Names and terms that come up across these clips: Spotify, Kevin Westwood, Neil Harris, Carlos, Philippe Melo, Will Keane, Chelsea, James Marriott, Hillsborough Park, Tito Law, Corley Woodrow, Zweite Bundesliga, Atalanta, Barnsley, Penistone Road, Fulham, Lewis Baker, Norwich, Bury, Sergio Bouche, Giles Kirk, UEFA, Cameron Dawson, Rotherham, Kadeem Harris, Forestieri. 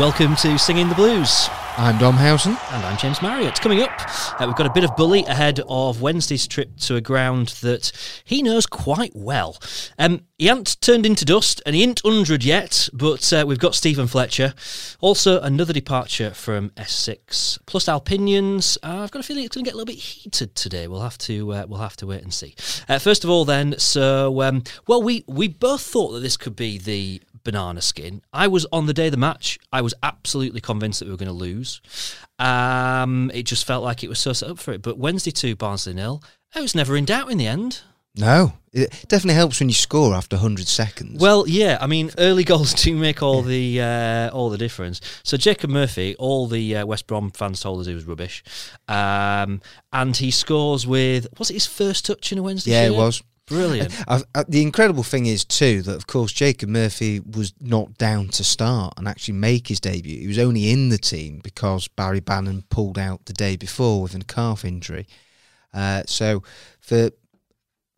Welcome to Singing the Blues. I'm Dom Housen. And I'm James Marriott. Coming up, we've got a bit of bully ahead of Wednesday's trip to a ground that he knows quite well. He ain't turned into dust and he ain't 100 yet, but we've got Stephen Fletcher. Also, another departure from S6. Plus, our opinions. I've got a feeling it's going to get a little bit heated today. We'll have to wait and see. First of all, then, so we both thought that this could be the banana skin. I was on the day of the match. I was absolutely convinced that we were going to lose. It just felt like it was so set up for it. But Wednesday 2, Barnsley 0. I was never in doubt in the end. No, it definitely helps when you score after 100 seconds. Well, yeah, I mean, early goals do make all the difference. So Jacob Murphy, all the West Brom fans told us he was rubbish, and he scores with, was it his first touch in a Wednesday? Yeah, it was. Brilliant. The incredible thing is, too, that, of course, Jacob Murphy was not down to start and actually make his debut. He was only in the team because Barry Bannan pulled out the day before with a calf injury. So for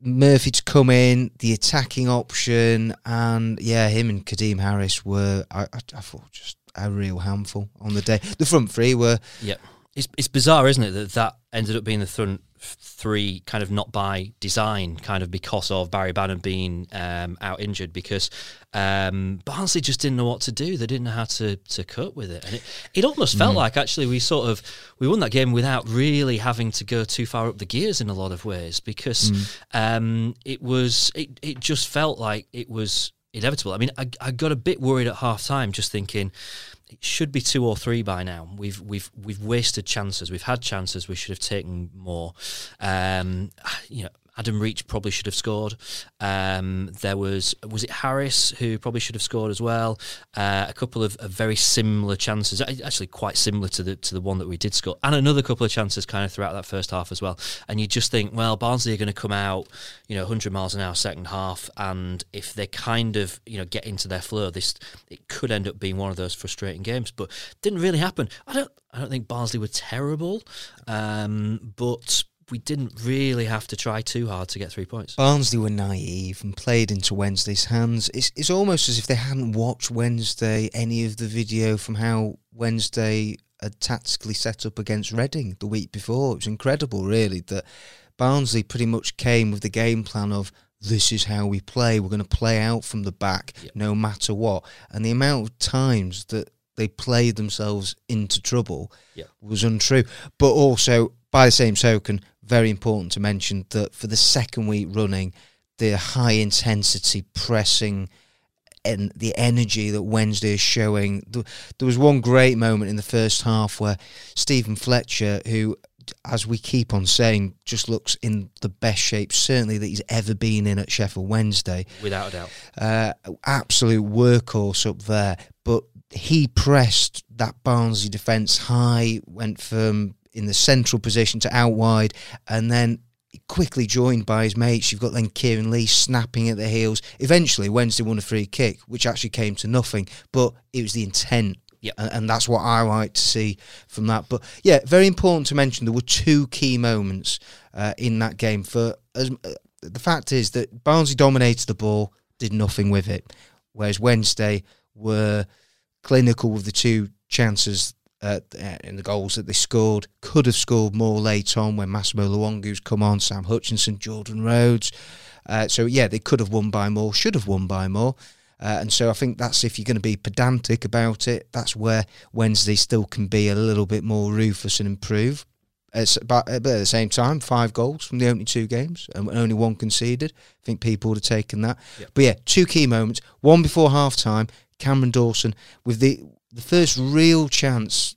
Murphy to come in, the attacking option, and, yeah, him and Kadeem Harris were, I thought, just a real handful on the day. The front three were... Yeah. It's bizarre, isn't it, that ended up being the front three kind of not by design, kind of because of Barry Bannan being out injured, because Barnsley just didn't know what to do. They didn't know how to cope with it. And it almost felt like, actually, we won that game without really having to go too far up the gears in a lot of ways, because it just felt like it was inevitable. I mean, I got a bit worried at half-time just thinking... It should be 2 or 3 by now. We've wasted chances. We've had chances. We should have taken more. You know, Adam Reach probably should have scored. There was it Harris who probably should have scored as well. A couple of very similar chances, actually quite similar to the one that we did score, and another couple of chances kind of throughout that first half as well. And you just think, well, Barnsley are going to come out, you know, 100 miles an hour second half, and if they kind of, you know, get into their flow, it could end up being one of those frustrating games. But didn't really happen. I don't think Barnsley were terrible, but we didn't really have to try too hard to get 3 points. Barnsley were naive and played into Wednesday's hands. It's almost as if they hadn't watched Wednesday, any of the video from how Wednesday had tactically set up against Reading the week before. It was incredible, really, that Barnsley pretty much came with the game plan of, this is how we play, we're going to play out from the back, no matter what. And the amount of times that they played themselves into trouble was untrue. But also, by the same token, very important to mention that for the second week running, the high-intensity pressing and the energy that Wednesday is showing. There was one great moment in the first half where Stephen Fletcher, who, as we keep on saying, just looks in the best shape, certainly that he's ever been in at Sheffield Wednesday. Without a doubt. Absolute workhorse up there. But he pressed that Barnsley defence high, went from... in the central position to out wide, and then quickly joined by his mates. You've got then Kieran Lee snapping at the heels. Eventually, Wednesday won a free kick, which actually came to nothing, but it was the intent, and that's what I like to see from that. But, yeah, very important to mention there were 2 key moments in that game. The fact is that Barnsley dominated the ball, did nothing with it, whereas Wednesday were clinical with the 2 chances in the goals that they scored. Could have scored more late on when Massimo Luongo's come on, Sam Hutchinson, Jordan Rhodes. So, yeah, they could have won by more, should have won by more. And so I think that's, if you're going to be pedantic about it, that's where Wednesday still can be a little bit more ruthless and improve. But at the same time, 5 goals from the only 2 games and only 1 conceded. I think people would have taken that. Yep. But, yeah, 2 key moments. One before half-time, Cameron Dawson with the first real chance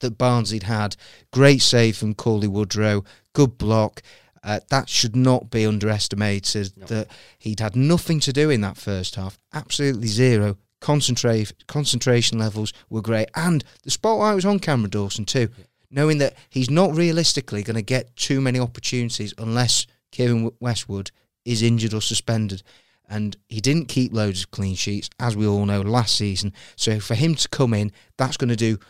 that Barnsley'd had. Great save from Corley Woodrow, good block. That should not be underestimated, that he'd had nothing to do in that first half, absolutely zero. Concentration levels were great. And the spotlight was on Cameron Dawson too, knowing that he's not realistically going to get too many opportunities unless Kevin Westwood is injured or suspended. And he didn't keep loads of clean sheets, as we all know, last season. So for him to come in, that's going to do,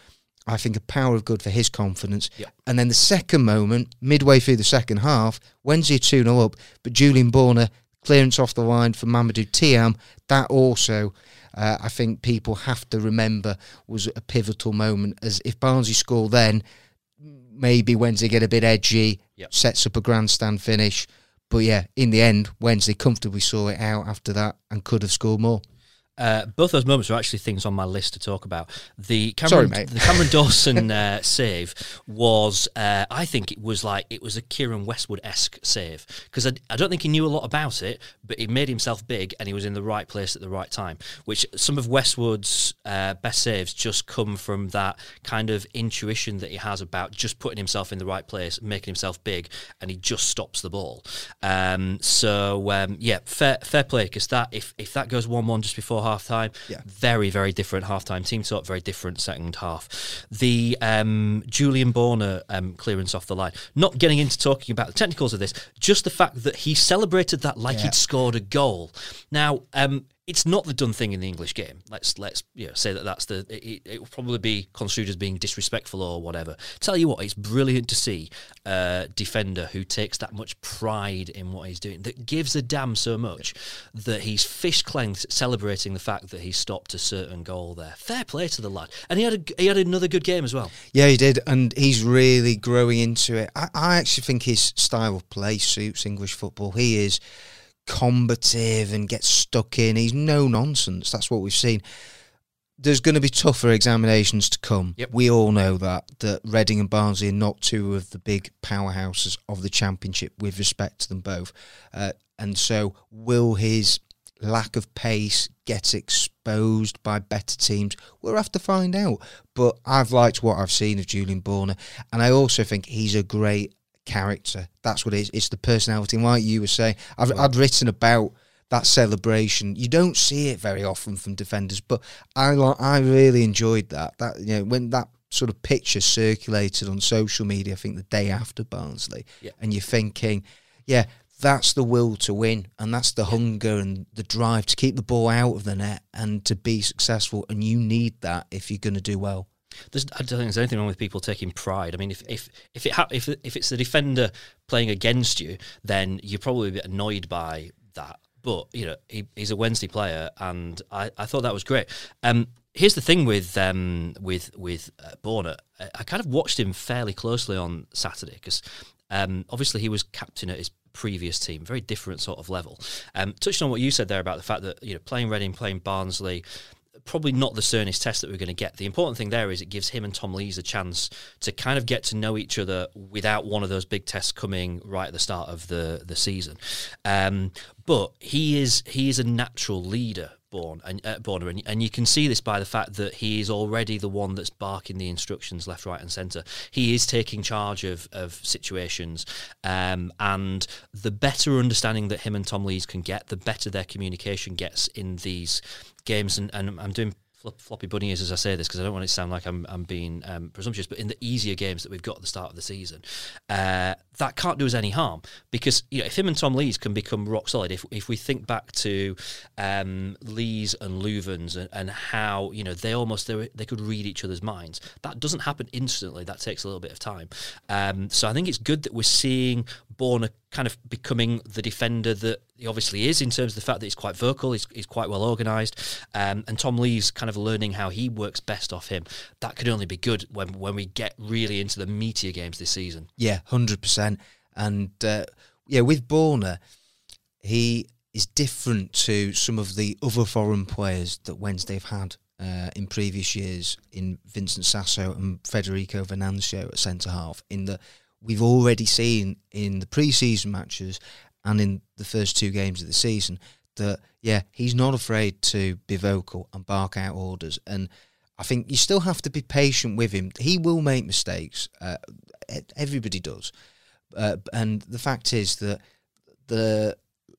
I think, a power of good for his confidence. Yep. And then the second moment, midway through the second half, Wednesday 2-0 up, but Julian Börner, clearance off the line for Mamadou Thiam, that also I think people have to remember was a pivotal moment, as if Barnsley score then, maybe Wednesday get a bit edgy, sets up a grandstand finish. But yeah, in the end, Wednesday comfortably saw it out after that and could have scored more. Both those moments are actually things on my list to talk about. The Cameron, the Cameron Dawson save was, I think it was like, it was a Kieran Westwood-esque save, because I don't think he knew a lot about it, but he made himself big and he was in the right place at the right time, which some of Westwood's best saves just come from that kind of intuition that he has about just putting himself in the right place, making himself big, and he just stops the ball. Yeah, fair play, because that, if that goes 1-1 just before half-time, very, very different half-time team talk, very different second half. The Julian Börner clearance off the line, not getting into talking about the technicals of this, just the fact that he celebrated that like he'd scored a goal. Now, it's not the done thing in the English game. Let's say that that's the... It will probably be construed as being disrespectful or whatever. Tell you what, it's brilliant to see a defender who takes that much pride in what he's doing, that gives a damn so much that he's fish-clenched celebrating the fact that he stopped a certain goal there. Fair play to the lad. And he had another good game as well. Yeah, he did, and he's really growing into it. I actually think his style of play suits English football. He is combative and gets stuck in. He's no nonsense. That's what we've seen. There's going to be tougher examinations to come. We all know that Reading and Barnsley are not two of the big powerhouses of the Championship with respect to them both, and so will his lack of pace get exposed by better teams? We'll have to find out, but I've liked what I've seen of Julian Börner, and I also think he's a great character. That's what it is. It's the personality. And like you were saying, I'd written about that celebration. You don't see it very often from defenders, but I really enjoyed that. That, you know, when that sort of picture circulated on social media, I think the day after Barnsley, and you're thinking, that's the will to win, and that's the hunger and the drive to keep the ball out of the net and to be successful. And you need that if you're going to do well. I don't think there's anything wrong with people taking pride. I mean, if it's the defender playing against you, then you're probably a bit annoyed by that. But you know, he's a Wednesday player, and I thought that was great. Here's the thing with Börner. I kind of watched him fairly closely on Saturday because obviously he was captain at his previous team, very different sort of level. Touched on what you said there about the fact that, you know, playing Reading, playing Barnsley, probably not the sternest test that we're going to get. The important thing there is it gives him and Tom Lees a chance to kind of get to know each other without one of those big tests coming right at the start of the season. But he is a natural leader, Börner, and you can see this by the fact that he is already the one that's barking the instructions left, right and centre. He is taking charge of situations, and the better understanding that him and Tom Lees can get, the better their communication gets in these games. And I'm doing floppy bunny ears as I say this because I don't want it to sound like I'm being presumptuous, but in the easier games that we've got at the start of the season, that can't do us any harm, because, you know, if him and Tom Lees can become rock solid, if we think back to Lees and Leuven's and how, you know, they could read each other's minds. That doesn't happen instantly. That takes a little bit of time. So I think it's good that we're seeing Börner kind of becoming the defender that he obviously is, in terms of the fact that he's quite vocal, he's quite well organised, and Tom Lees kind of learning how he works best off him. That could only be good when we get really into the meatier games this season. Yeah, 100%. And with Börner, he is different to some of the other foreign players that Wednesday have had in previous years, in Vincent Sasso and Federico Venancio at centre-half, in the we've already seen in the pre-season matches and in the first two games of the season that, he's not afraid to be vocal and bark out orders. And I think you still have to be patient with him. He will make mistakes. Everybody does. And the fact is that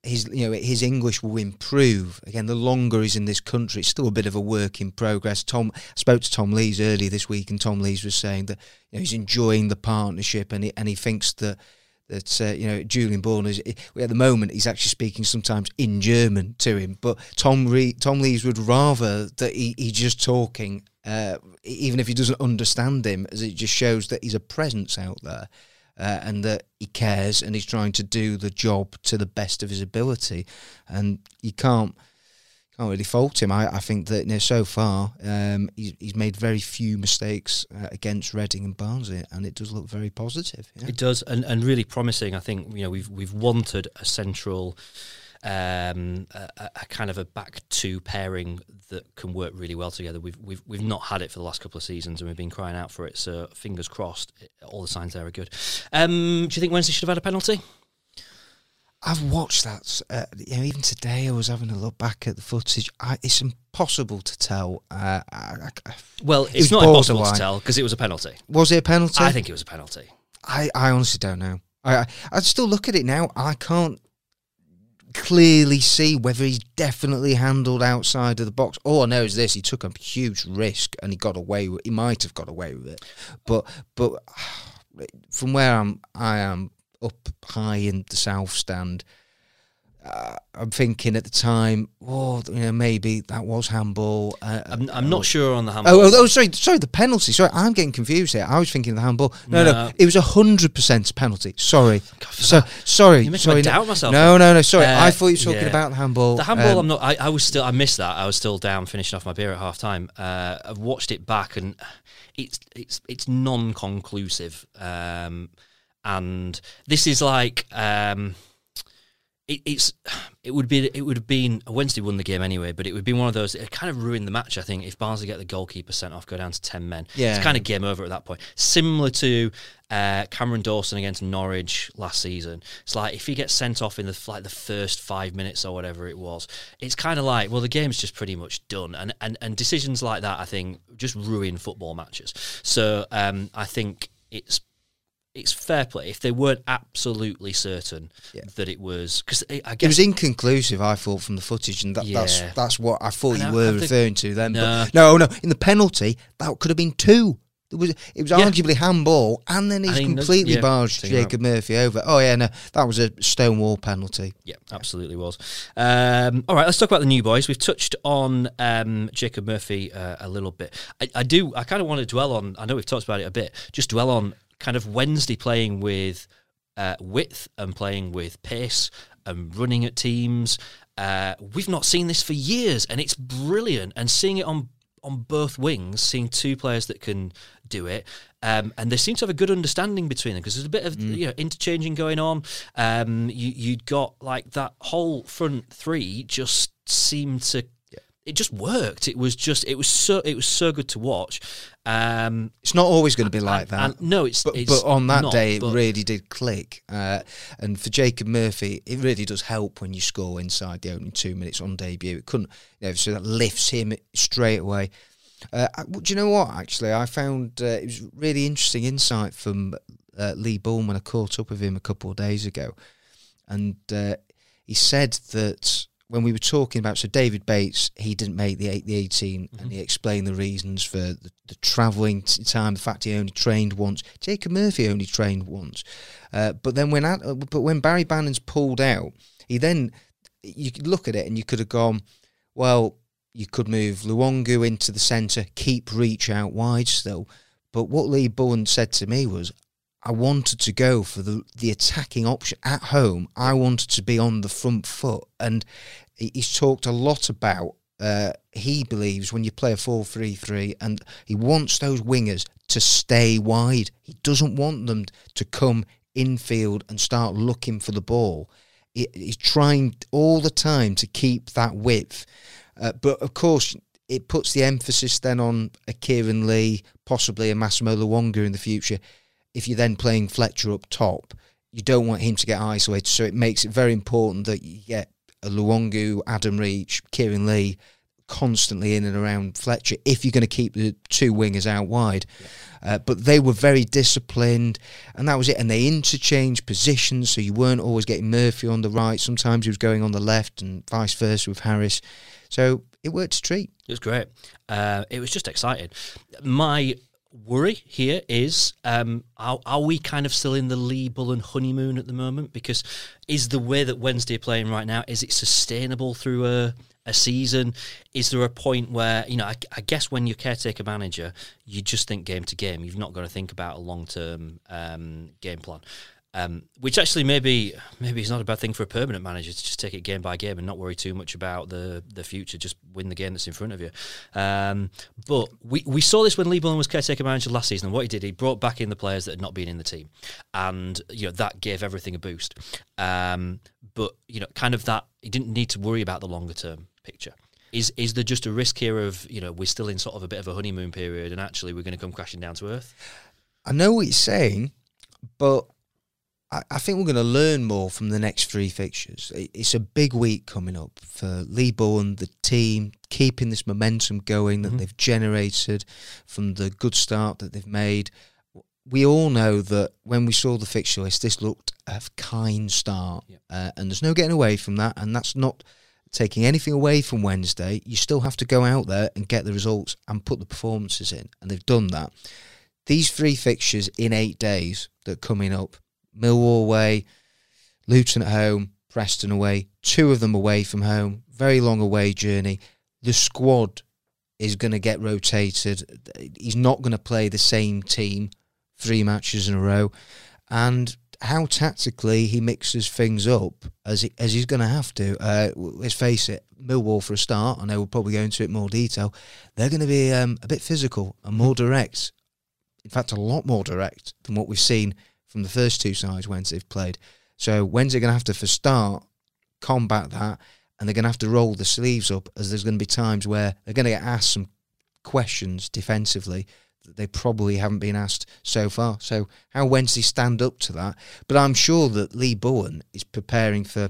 his English will improve. Again, the longer he's in this country, it's still a bit of a work in progress. I spoke to Tom Lees earlier this week, and Tom Lees was saying that, you know, he's enjoying the partnership, and he thinks that Julian Börner is, at the moment he's actually speaking sometimes in German to him, but Tom Lees would rather that he's just talking, even if he doesn't understand him, as it just shows that he's a presence out there. And that he cares and he's trying to do the job to the best of his ability. And you can't can't really fault him. I think that, you know, so far he's made very few mistakes against Reading and Barnsley, and it does look very positive. Yeah. It does, and really promising. I think, you know, we've wanted a central, a kind of a back two pairing that can work really well together. We've not had it for the last couple of seasons, and we've been crying out for it. So fingers crossed, all the signs there are good. Do you think Wednesday should have had a penalty? I've watched that, you know, even today I was having a look back at the footage. It's impossible to tell. Well, it's not impossible to tell because it was a penalty. Was it a penalty? I think it was a penalty. I honestly don't know. I still look at it now. I can't clearly see whether he's definitely handled outside of the box. All I know is this: he took a huge risk and he got away with, he might have got away with it. But from where I am, up high in the south stand, I'm thinking at the time, oh, you know, maybe that was handball. I'm not sure on the handball. Oh, sorry, the penalty. Sorry, I'm getting confused here. I was thinking the handball. No, it was 100% penalty. Sorry, God, sorry. You making me doubt myself. No, sorry. I thought you were talking about the handball. The handball. I'm not. I was still. I missed that. I was still down, finishing off my beer at half time. I've watched it back, and it's non-conclusive. And this is like it would have been Wednesday won the game anyway, but it would be one of those. It kind of ruined the match, I think, if Barnsley get the goalkeeper sent off, go down to 10 men. Yeah. It's kind of game over at that point. Similar to Cameron Dawson against Norwich last season. It's like if he gets sent off in the first 5 minutes or whatever it was, it's kind of like, well, the game's just pretty much done. And decisions like that, I think, just ruin football matches. So I think it's fair play if they weren't absolutely certain that it was, because I guess it was inconclusive. I thought from the footage, and that's what I thought you were referring to then. No. But no, in the penalty that could have been two. It was arguably handball, and then he's completely barged Jacob Murphy over. Oh yeah, no, that was a stonewall penalty. Yeah, absolutely was. All right, let's talk about the new boys. We've touched on Jacob Murphy a little bit. I kind of want to dwell on. I know we've talked about it a bit. Just dwell on kind of Wednesday playing with width and playing with pace and running at teams. We've not seen this for years, and it's brilliant. And seeing it on both wings, seeing two players that can do it, and they seem to have a good understanding between them, because there's a bit of interchanging going on. You'd got like that whole front three just seemed to. It just worked. It was so good to watch. It's not always going to be like that. No, but on that day, it really did click. And for Jacob Murphy, it really does help when you score inside the opening 2 minutes on debut. It couldn't, so that lifts him straight away. Do you know what? Actually, I found it was really interesting insight from Lee Bullen when I caught up with him a couple of days ago, and he said that. When we were talking about, so David Bates, he didn't make the 18, and he explained the reasons for the travelling time, the fact he only trained once. Jacob Murphy only trained once, but then when Barry Bannan's pulled out, you could look at it and you could have gone, well, you could move Luongo into the centre, keep Reach out wide still. But what Lee Bullen said to me was, I wanted to go for the attacking option at home. I wanted to be on the front foot. And he's talked a lot about, he believes when you play a 4-3-3, and he wants those wingers to stay wide. He doesn't want them to come infield and start looking for the ball. He's trying all the time to keep that width. But of course, it puts the emphasis then on a Kieran Lee, possibly a Massimo Luongo in the future. If you're then playing Fletcher up top, you don't want him to get isolated. So it makes it very important that you get a Luongo, Adam Reach, Kieran Lee constantly in and around Fletcher if you're going to keep the two wingers out wide. Yeah. But they were very disciplined, and that was it. And they interchanged positions, so you weren't always getting Murphy on the right. Sometimes he was going on the left and vice versa with Harris. So it worked a treat. It was great. It was just exciting. My worry here is, are we kind of still in the Lee Bullen honeymoon at the moment? Because is the way that Wednesday are playing right now, is it sustainable through a season? Is there a point where, I guess when you're caretaker manager, you just think game to game. You've not got to think about a long-term game plan. Which actually maybe is not a bad thing for a permanent manager to just take it game by game and not worry too much about the future. Just win the game that's in front of you. But we saw this when Lee Bullen was caretaker manager last season. And what he did, he brought back in the players that had not been in the team, and that gave everything a boost. But kind of that he didn't need to worry about the longer term picture. Is there just a risk here of we're still in sort of a bit of a honeymoon period, and actually we're going to come crashing down to earth? I know what you're saying, but I think we're going to learn more from the next three fixtures. It's a big week coming up for Lee Bullen, the team, keeping this momentum going that they've generated from the good start that they've made. We all know that when we saw the fixture list, this looked a kind start, and there's no getting away from that, and that's not taking anything away from Wednesday. You still have to go out there and get the results and put the performances in, and they've done that. These three fixtures in 8 days that are coming up, Millwall away, Luton at home, Preston away, two of them away from home, very long away journey. The squad is going to get rotated. He's not going to play the same team 3 matches in a row. And how tactically he mixes things up, as he's going to have to. Let's face it, Millwall for a start, I know we'll probably go into it in more detail, they're going to be a bit physical and more direct. In fact, a lot more direct than what we've seen from the first two sides Wednesday have played. So Wednesday are going to have to, for start, combat that, and they're going to have to roll the sleeves up, as there's going to be times where they're going to get asked some questions defensively that they probably haven't been asked so far. So how Wednesday stand up to that? But I'm sure that Lee Bullen is preparing for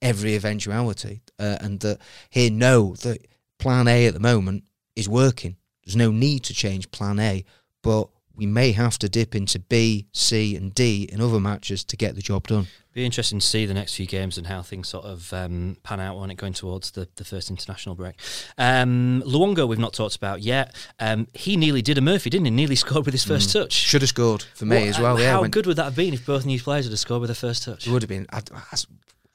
every eventuality, and that he'll know that plan A at the moment is working. There's no need to change plan A, but we may have to dip into B, C and D in other matches to get the job done. Be interesting to see the next few games and how things sort of pan out on it going towards the first international break. Luongo we've not talked about yet. He nearly did a Murphy, didn't he? Nearly scored with his first touch. Should have scored for me as well. Yeah, how good would that have been if both new players had scored with their first touch? It would have been...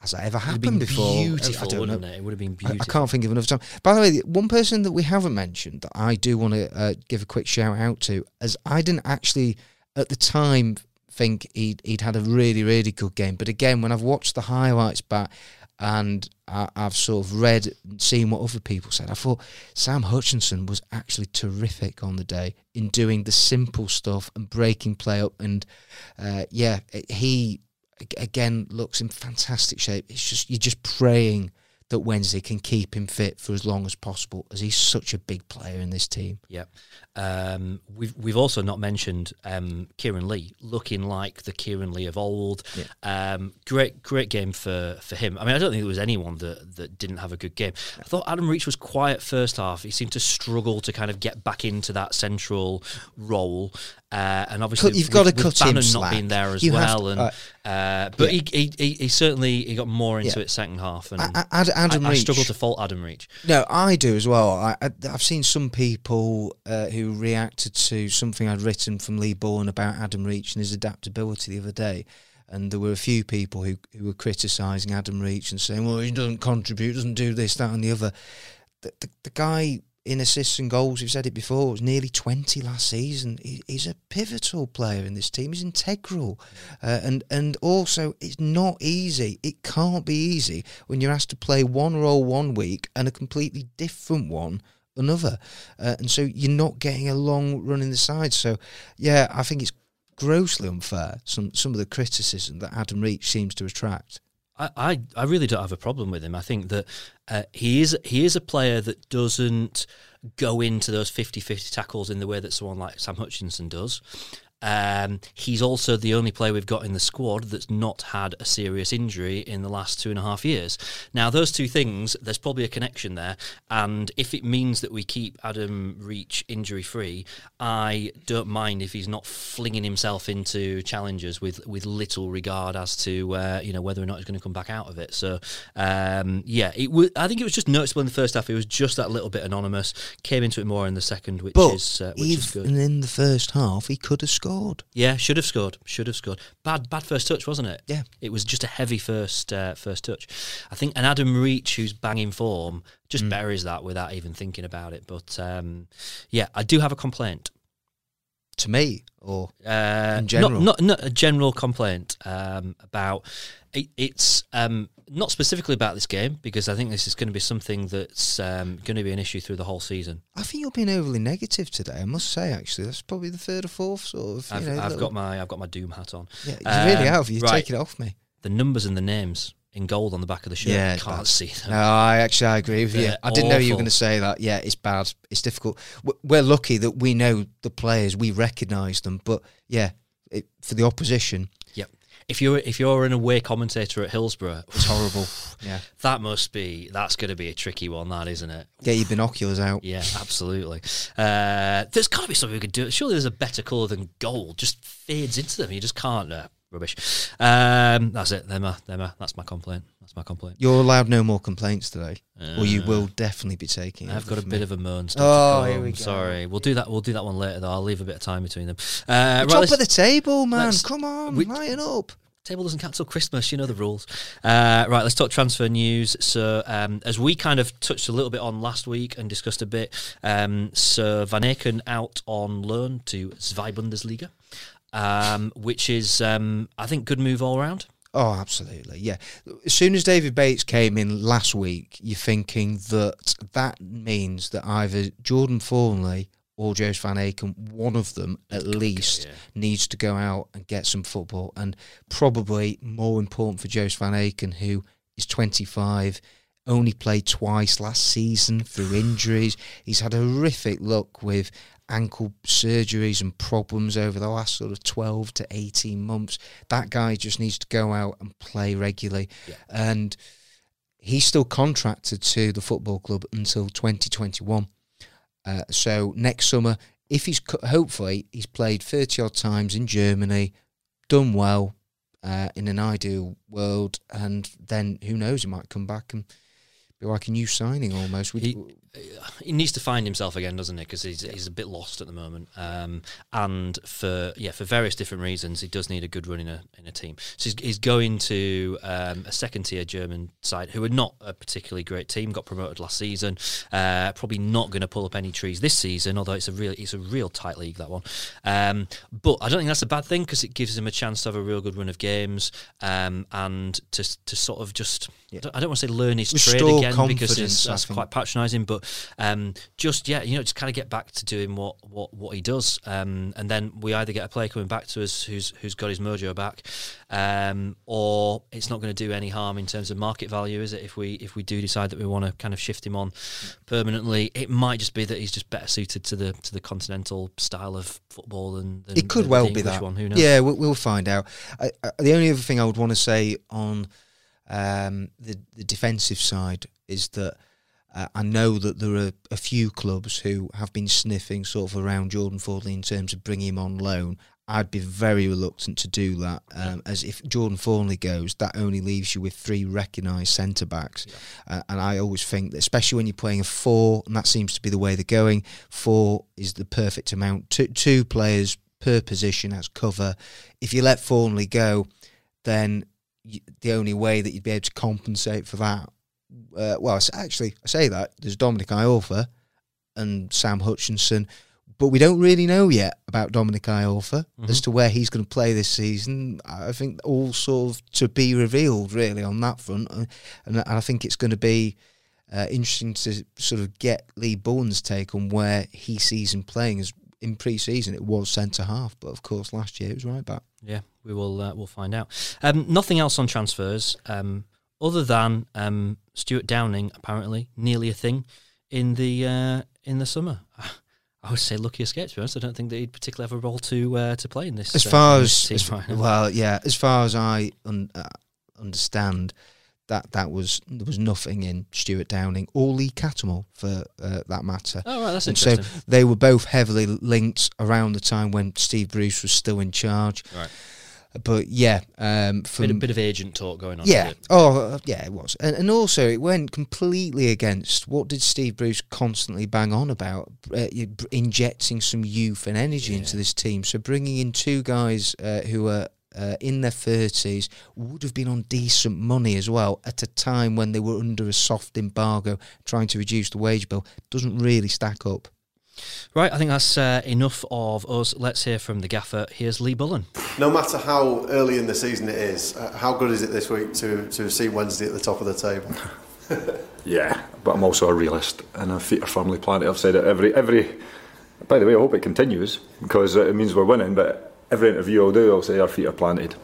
Has that ever happened before? Beautiful, wouldn't it? It would have been beautiful. I can't think of another time. By the way, one person that we haven't mentioned that I do want to give a quick shout out to, as I didn't actually at the time think he'd had a really, really good game. But again, when I've watched the highlights back and I've sort of read and seen what other people said, I thought Sam Hutchinson was actually terrific on the day in doing the simple stuff and breaking play up. And he again looks in fantastic shape. It's just, you're just praying that Wednesday can keep him fit for as long as possible, as he's such a big player in this team. Yeah. We've also not mentioned Kieran Lee, looking like the Kieran Lee of old. Yeah. Great game for him. I mean, I don't think there was anyone that didn't have a good game. I thought Adam Reach was quiet first half. He seemed to struggle to kind of get back into that central role. And obviously, you've got to cut him slack. Not being there as well, and but yeah. he certainly got more into it second half. And Adam Reach, I struggle to fault Adam Reach. No, I do as well. I've seen some people who reacted to something I'd written from Lee Bullen about Adam Reach and his adaptability the other day, and there were a few people who were criticising Adam Reach and saying, "Well, he doesn't contribute, doesn't do this, that, and the other." The guy, in assists and goals, we've said it before, it was nearly 20 last season. He's a pivotal player in this team. He's integral. And also, it's not easy. It can't be easy when you're asked to play one role one week and a completely different one another. And so you're not getting a long run in the side. So, yeah, I think it's grossly unfair, some of the criticism that Adam Reach seems to attract. I really don't have a problem with him. I think that he is a player that doesn't go into those 50-50 tackles in the way that someone like Sam Hutchinson does. He's also the only player we've got in the squad that's not had a serious injury in the last 2.5 years. Now, those two things, there's probably a connection there, and if it means that we keep Adam Reach injury-free, I don't mind if he's not flinging himself into challenges with little regard as to whether or not he's going to come back out of it. So, I think it was just noticeable in the first half. It was just that little bit anonymous. Came into it more in the second, which is good. And in the first half, he could have scored. Yeah, should have scored. Bad first touch, wasn't it? Yeah. It was just a heavy first touch. I think an Adam Reach who's banging form just buries that without even thinking about it. But, I do have a complaint. to me, or in general? Not a general complaint about it. It's not specifically about this game, because I think this is going to be something that's going to be an issue through the whole season. I think you're being overly negative today, I must say. Actually, that's probably the third or fourth sort of. I've got my doom hat on. Yeah, you really have. You take it off me. The numbers and the names in gold on the back of the shirt. Yeah, I can't see them. No, I agree with you. I didn't know you were going to say that. Yeah, it's bad. It's difficult. We're lucky that we know the players. We recognise them. But yeah, for the opposition. Yep. If you're an away commentator at Hillsborough, it's horrible. Yeah. That's going to be a tricky one, that, isn't it? Get your binoculars out. Yeah, absolutely. There's got to be something we could do. Surely there's a better colour than gold. Just fades into them. You just can't. Rubbish. That's it. That's my complaint. You're allowed no more complaints today, or you will definitely be taking. I've got a bit of a moan. Here we go. Sorry, we'll do that one later. Though I'll leave a bit of time between them. Top of the table, man. Come on, lighten up. Table doesn't count till Christmas. You know the rules. Right, let's talk transfer news. So, as we kind of touched a little bit on last week and discussed a bit, Sir Van Aken out on loan to Zweite Bundesliga. Which is, I think, good move all round. Oh, absolutely, yeah. As soon as David Bates came in last week, you're thinking that means that either Jordan Fornley or Joost van Aken, one of them at least, needs to go out and get some football. And probably more important for Joost van Aken, who is 25, only played twice last season through injuries. He's had a horrific luck with ankle surgeries and problems over the last sort of 12 to 18 months. That guy just needs to go out and play regularly. Yeah. And he's still contracted to the football club until 2021. So next summer, if hopefully he's played 30-odd times in Germany, done well in an ideal world, and then who knows, he might come back and be like a new signing almost. He needs to find himself again, doesn't he? Because he's a bit lost at the moment, and for various different reasons, he does need a good run in a team. So he's going to a second tier German side, who are not a particularly great team. Got promoted last season. Probably not going to pull up any trees this season. Although it's a real tight league, that one. But I don't think that's a bad thing, because it gives him a chance to have a real good run of games, and to sort of just I don't want to say learn his trade again, because that's quite patronising, but. Just kind of get back to doing what he does, and then we either get a player coming back to us who's got his mojo back, or it's not going to do any harm in terms of market value, is it? If we do decide that we want to kind of shift him on permanently, it might just be that he's just better suited to the continental style of football than it could well be that one. Who knows? Yeah, we'll find out. The only other thing I would want to say on the defensive side is that. I know that there are a few clubs who have been sniffing sort of around Jordan Fornley in terms of bringing him on loan. I'd be very reluctant to do that, as if Jordan Fornley goes, that only leaves you with three recognised centre-backs. Yeah. And I always think that, especially when you're playing a four, and that seems to be the way they're going, four is the perfect amount. Two players per position as cover. If you let Fornley go, then the only way that you'd be able to compensate for that, I say that there's Dominic Iorfa and Sam Hutchinson, but we don't really know yet about Dominic Iorfa as to where he's going to play this season. I think all sort of to be revealed really on that front, and I think it's going to be interesting to sort of get Lee Bullen's take on where he sees him playing. As in pre-season, it was centre half, but of course last year it was right back. Yeah, we will we'll find out. Nothing else on transfers. Other than Stuart Downing, apparently nearly a thing in the summer. I would say lucky escape, to be honest. I don't think that he'd particularly have a role to play in this. As far as I understand, there was nothing in Stuart Downing or Lee Cattermole for that matter. Oh right, that's interesting. So they were both heavily linked around the time when Steve Bruce was still in charge. Right. But yeah, a bit of agent talk going on. Yeah, it was, and also it went completely against what did Steve Bruce constantly bang on about, injecting some youth and energy into this team. So bringing in two guys who are in their 30s would have been on decent money as well at a time when they were under a soft embargo, trying to reduce the wage bill, doesn't really stack up. Right, I think that's enough of us. Let's hear from the gaffer. Here's Lee Bullen. No matter how early in the season it is, how good is it this week to see Wednesday at the top of the table? Yeah, but I'm also a realist and our feet are firmly planted. I've said it every. By the way, I hope it continues because it means we're winning, but every interview I'll do, I'll say our feet are planted.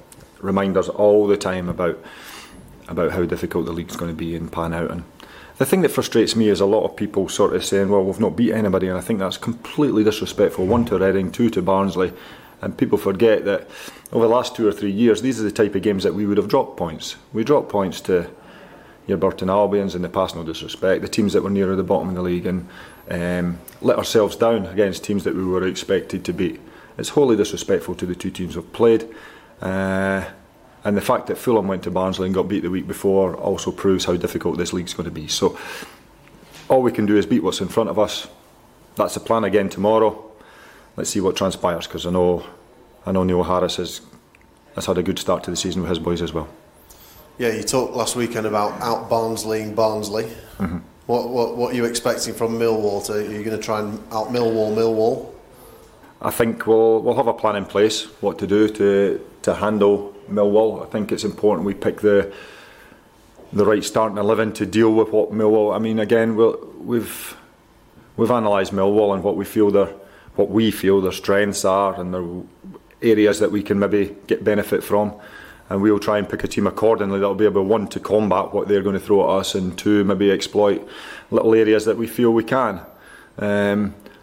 Reminders all the time about how difficult the league's going to be and pan out. And the thing that frustrates me is a lot of people sort of saying, well, we've not beat anybody, and I think that's completely disrespectful. 1 to Reading, 2 to Barnsley, and people forget that over the last 2 or 3 years, these are the type of games that we would have dropped points. We dropped points to your Burton Albions in the past, no disrespect, the teams that were nearer the bottom of the league, and let ourselves down against teams that we were expected to beat. It's wholly disrespectful to the two teams we've played. And the fact that Fulham went to Barnsley and got beat the week before also proves how difficult this league's going to be. So all we can do is beat what's in front of us. That's the plan again tomorrow. Let's see what transpires, because I know Neil Harris has had a good start to the season with his boys as well. Yeah, you talked last weekend about out Barnsleying Barnsley. Mm-hmm. What are you expecting from Millwall? Are you going to try and out Millwall? I think we'll have a plan in place what to do to handle Millwall. I think it's important we pick the right starting 11 to deal with what Millwall. I mean, again, we've analysed Millwall and what we feel their strengths are and the areas that we can maybe get benefit from, and we'll try and pick a team accordingly that'll be able, 1, to combat what they're going to throw at us, and 2, maybe exploit little areas that we feel we can.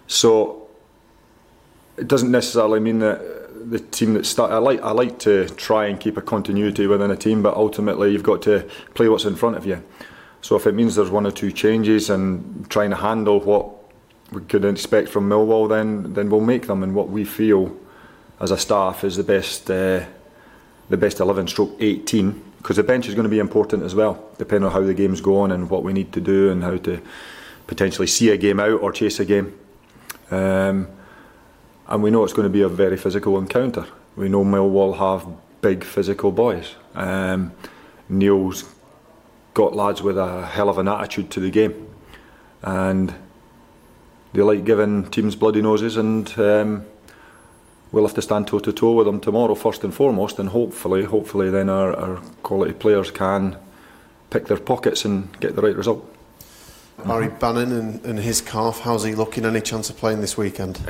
So it doesn't necessarily mean that the team that start. I like to try and keep a continuity within a team, but ultimately you've got to play what's in front of you. So if it means there's 1 or 2 changes and trying to handle what we could expect from Millwall, then we'll make them. And what we feel as a staff is the best 11/18, because the bench is going to be important as well, depending on how the game's going and what we need to do and how to potentially see a game out or chase a game. And we know it's going to be a very physical encounter. We know Millwall have big physical boys. Neil's got lads with a hell of an attitude to the game, and they like giving teams bloody noses, and we'll have to stand toe to toe with them tomorrow first and foremost, and hopefully then our quality players can pick their pockets and get the right result. Barry Bannan and his calf, how's he looking? Any chance of playing this weekend?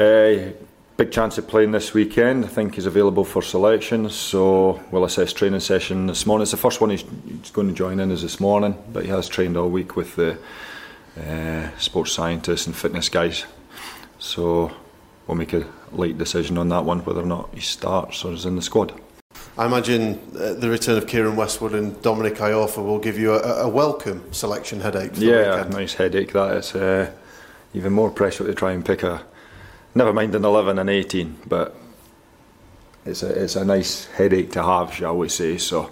Big chance of playing this weekend. I think he's available for selection, so we'll assess training session this morning. It's the first one he's going to join in is this morning, but he has trained all week with the sports scientists and fitness guys. So we'll make a late decision on that one, whether or not he starts or is in the squad. I imagine the return of Kieran Westwood and Dominic Iorfa will give you a welcome selection headache for the weekend. Yeah, nice headache that is. Even more pressure to try and pick a, never mind an 11 and 18, but it's a nice headache to have, shall we say. So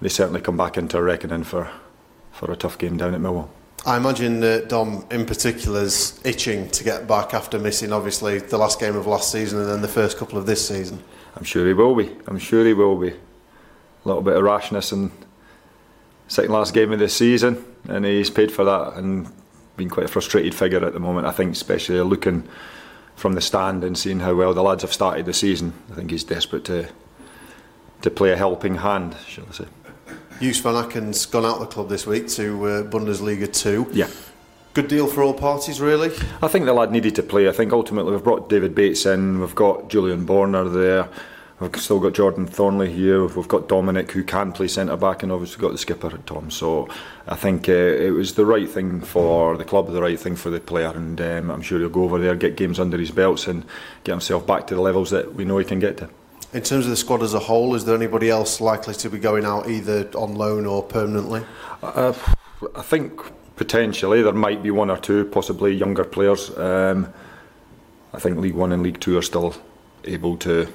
they certainly come back into reckoning for a tough game down at Millwall. I imagine that Dom in particular is itching to get back after missing obviously the last game of last season and then the first couple of this season. I'm sure he will be. A little bit of rashness in second last game of the season, and he's paid for that and been quite a frustrated figure at the moment, I think, especially looking from the stand and seeing how well the lads have started the season. I think he's desperate to play a helping hand, shall I say. Jus van Aken's gone out of the club this week to Bundesliga 2. Yeah. Good deal for all parties, really? I think the lad needed to play. I think ultimately we've brought David Bates in, we've got Julian Börner there, we've still got Jordan Thornley here, we've got Dominic who can play centre-back, and obviously we've got the skipper, Tom. So I think it was the right thing for the club, the right thing for the player, and I'm sure he'll go over there, get games under his belts and get himself back to the levels that we know he can get to. In terms of the squad as a whole, is there anybody else likely to be going out either on loan or permanently? I think potentially there might be 1 or 2 possibly younger players. I think League 1 and League 2 are still able to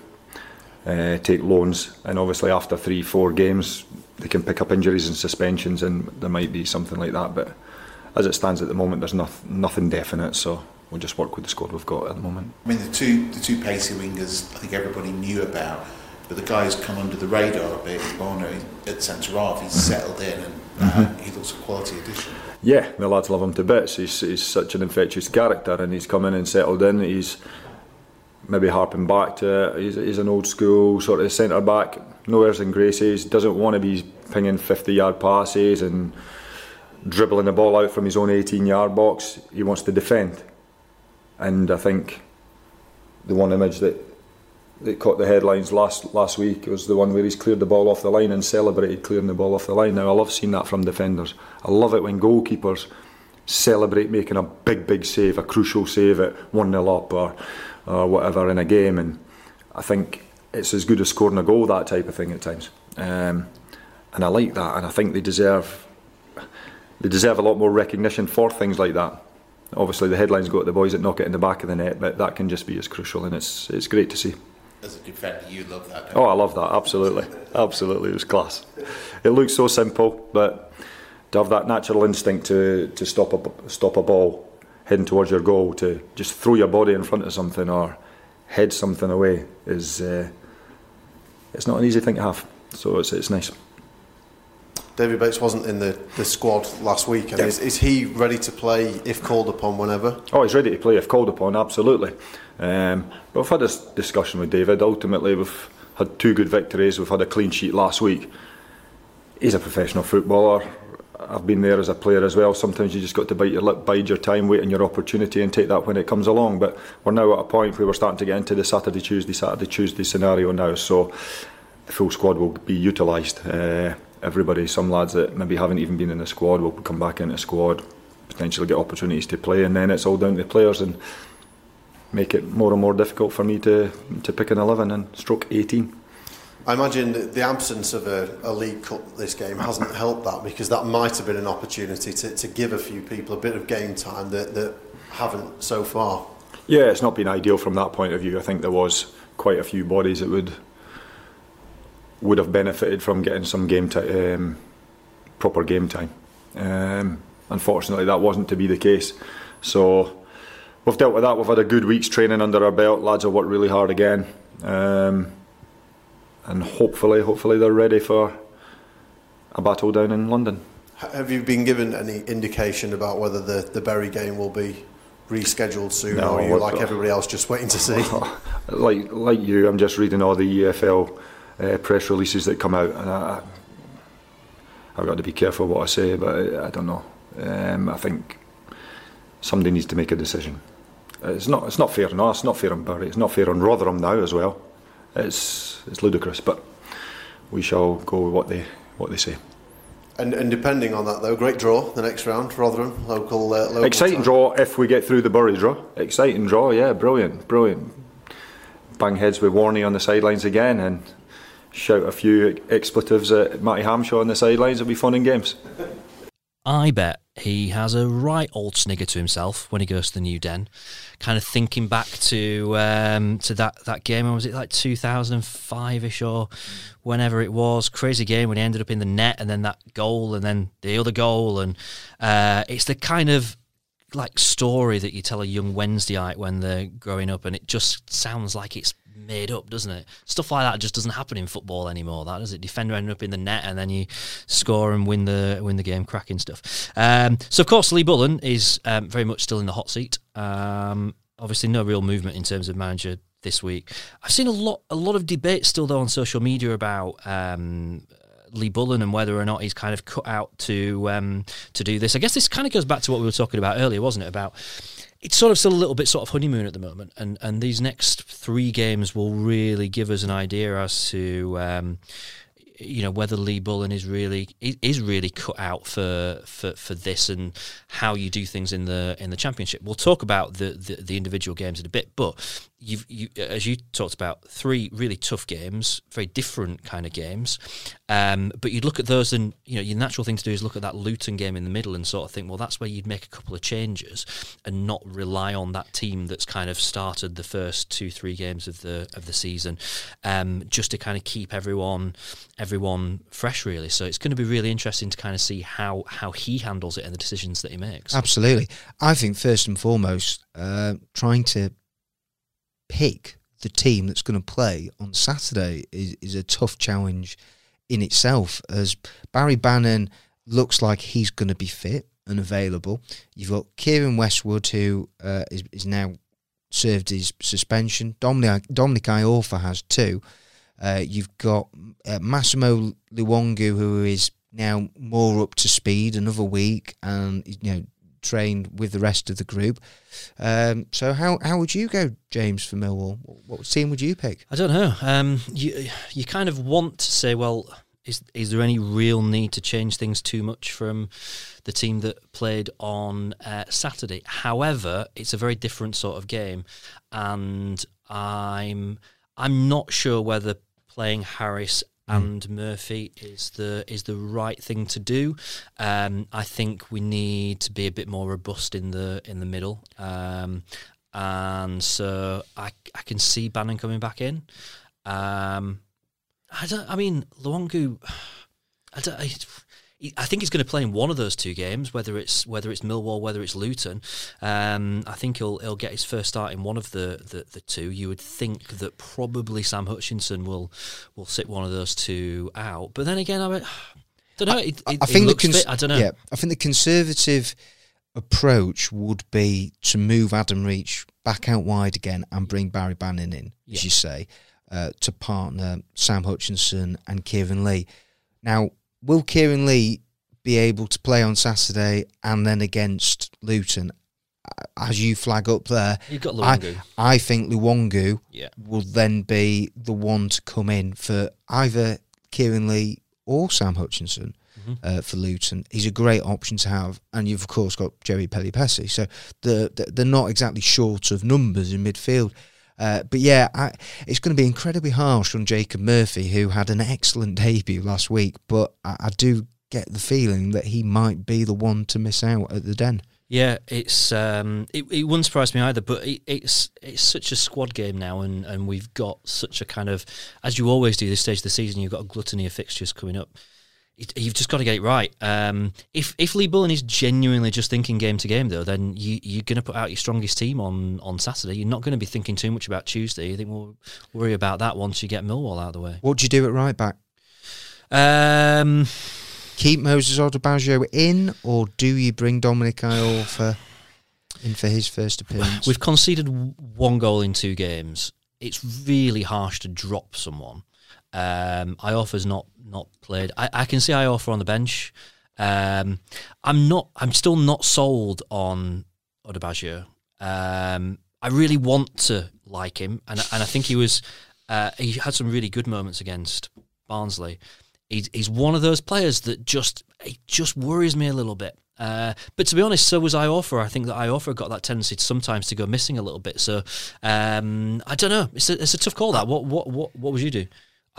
take loans, and obviously after 3-4 games they can pick up injuries and suspensions, and there might be something like that, but as it stands at the moment there's nothing definite, so we'll just work with the squad we've got at the moment. I mean, the two pacey wingers I think everybody knew about. but the guy's come under the radar a bit. Börner at centre-half, he's settled in, and he looks a quality addition. Yeah, the lads love him to bits. He's such an infectious character, and he's come in and settled in. He's maybe harping back to he's an old school sort of centre back, no airs and graces, doesn't want to be pinging 50-yard passes and dribbling the ball out from his own 18-yard box. He wants to defend, and I think the one image that caught the headlines last week was the one where he's cleared the ball off the line and celebrated clearing the ball off the line. Now, I love seeing that from defenders. I love it when goalkeepers celebrate making a big save, a crucial save at 1-0 up or whatever in a game, and I think it's as good as scoring a goal, that type of thing at times, and I like that, and I think they deserve a lot more recognition for things like that. Obviously the headlines go at the boys that knock it in the back of the net, but that can just be as crucial, and it's great to see. As a defender, you love that, don't you? Oh, I love that, absolutely, it was class. It looks so simple, but to have that natural instinct to stop a ball heading towards your goal, to just throw your body in front of something or head something away, is it's not an easy thing to have, so it's nice. David Bates wasn't in the squad last week. And is he ready to play if called upon whenever? Oh, he's ready to play if called upon, absolutely. But we've had this discussion with David. Ultimately, we've had two good victories. We've had a clean sheet last week. He's a professional footballer. I've been there as a player as well. Sometimes you just got to bite your lip, bide your time, wait on your opportunity and take that when it comes along. But we're now at a point where we're starting to get into the Saturday-Tuesday scenario now. So the full squad will be utilised. Everybody, some lads that maybe haven't even been in the squad will come back into the squad, potentially get opportunities to play, and then it's all down to the players and make it more and more difficult for me to pick an 11 and stroke 18. I imagine the absence of a League Cup this game hasn't helped that, because that might have been an opportunity to give a few people a bit of game time that haven't so far. Yeah, it's not been ideal from that point of view. I think there was quite a few bodies that would have benefited from getting some game time, proper game time. Unfortunately, that wasn't to be the case. So we've dealt with that. We've had a good week's training under our belt. Lads have worked really hard again, and hopefully they're ready for a battle down in London. Have you been given any indication about whether the Bury game will be rescheduled soon, or are you like everybody else just waiting to see? Like you, I'm just reading all the EFL. Press releases that come out, and I've got to be careful what I say, but I don't know. I think somebody needs to make a decision. It's not fair on us, it's not fair on Barry, it's not fair on Rotherham now as well. It's ludicrous, but we shall go with what they say. And depending on that, though, great draw the next round, Rotherham, local exciting time. Draw if we get through the Bury draw. Exciting draw, yeah, brilliant. Bang heads with Warney on the sidelines again, and shout a few expletives at Matty Hamshaw on the sidelines. It'll be fun in games. I bet he has a right old snigger to himself when he goes to the new den, kind of thinking back to that game. Was it like 2005ish or whenever it was? Crazy game when he ended up in the net, and then that goal, and then the other goal, and it's the kind of like story that you tell a young Wednesdayite when they're growing up, and it just sounds like it's made up, doesn't it? Stuff like that just doesn't happen in football anymore, that does it? Defender ending up in the net and then you score and win the game, cracking stuff. So of course Lee Bullen is very much still in the hot seat. Obviously no real movement in terms of manager this week. I've seen a lot of debate still though on social media about Lee Bullen and whether or not he's kind of cut out to do this. I guess this kind of goes back to what we were talking about earlier, wasn't it? About it's sort of still a little bit sort of honeymoon at the moment, and these next three games will really give us an idea as to whether Lee Bullen is really cut out for this and how you do things in the Championship. We'll talk about the individual games in a bit, but you as you talked about, three really tough games, very different kind of games. But you'd look at those, and your natural thing to do is look at that Luton game in the middle and sort of think, well, that's where you'd make a couple of changes and not rely on that team that's kind of started the first 2-3 games of the season, just to kind of keep everyone fresh, really. So it's going to be really interesting to kind of see how he handles it and the decisions that he makes. Absolutely. I think first and foremost, trying to pick the team that's going to play on Saturday is a tough challenge in itself, as Barry Bannan looks like he's going to be fit and available. You've got Kieran Westwood, who is now served his suspension. Dominic Iorfa has too. You've got Massimo Luongo, who is now more up to speed, another week, and trained with the rest of the group. So how would you go, James, for Millwall? What team would you pick? I don't know. You kind of want to say, well, is there any real need to change things too much from the team that played on Saturday? However, it's a very different sort of game, and I'm not sure whether playing Harris and Murphy is the right thing to do. I think we need to be a bit more robust in the middle, and so I can see Bannan coming back in. Luongo, I think he's going to play in one of those two games, whether it's Millwall, whether it's Luton. I think he'll get his first start in one of the two. You would think that probably Sam Hutchinson will sit one of those two out. But then again, I don't know. I don't know. Yeah, I think the conservative approach would be to move Adam Reach back out wide again and bring Barry Bannan in, as you say, to partner Sam Hutchinson and Kieran Lee. Now, will Kieran Lee be able to play on Saturday and then against Luton? As you flag up there, you've got Luongo. I think Luongo will then be the one to come in for either Kieran Lee or Sam Hutchinson for Luton. He's a great option to have. And you've, of course, got Jerry Pelipessi. So they're not exactly short of numbers in midfield. But it's going to be incredibly harsh on Jacob Murphy, who had an excellent debut last week, but I do get the feeling that he might be the one to miss out at the Den. Yeah, it's it wouldn't surprise me either, but it's such a squad game now, and we've got such a kind of, as you always do this stage of the season, you've got a gluttony of fixtures coming up. You've just got to get it right. If Lee Bullen is genuinely just thinking game to game, though, then you're going to put out your strongest team on Saturday. You're not going to be thinking too much about Tuesday. You think we'll worry about that once you get Millwall out of the way. What do you do at right back? Keep Moses Odubajo in, or do you bring Dominic Iorfa in for his first appearance? We've conceded one goal in two games. It's really harsh to drop someone. Iorfa's not played. I can see Iorfa on the bench. I'm still not sold on Odubajo. I really want to like him, and I think he was. He had some really good moments against Barnsley. He's one of those players that just worries me a little bit. But to be honest, so was Iorfa. I think that Iorfa got that tendency sometimes to go missing a little bit. So I don't know. It's a tough call. That what would you do?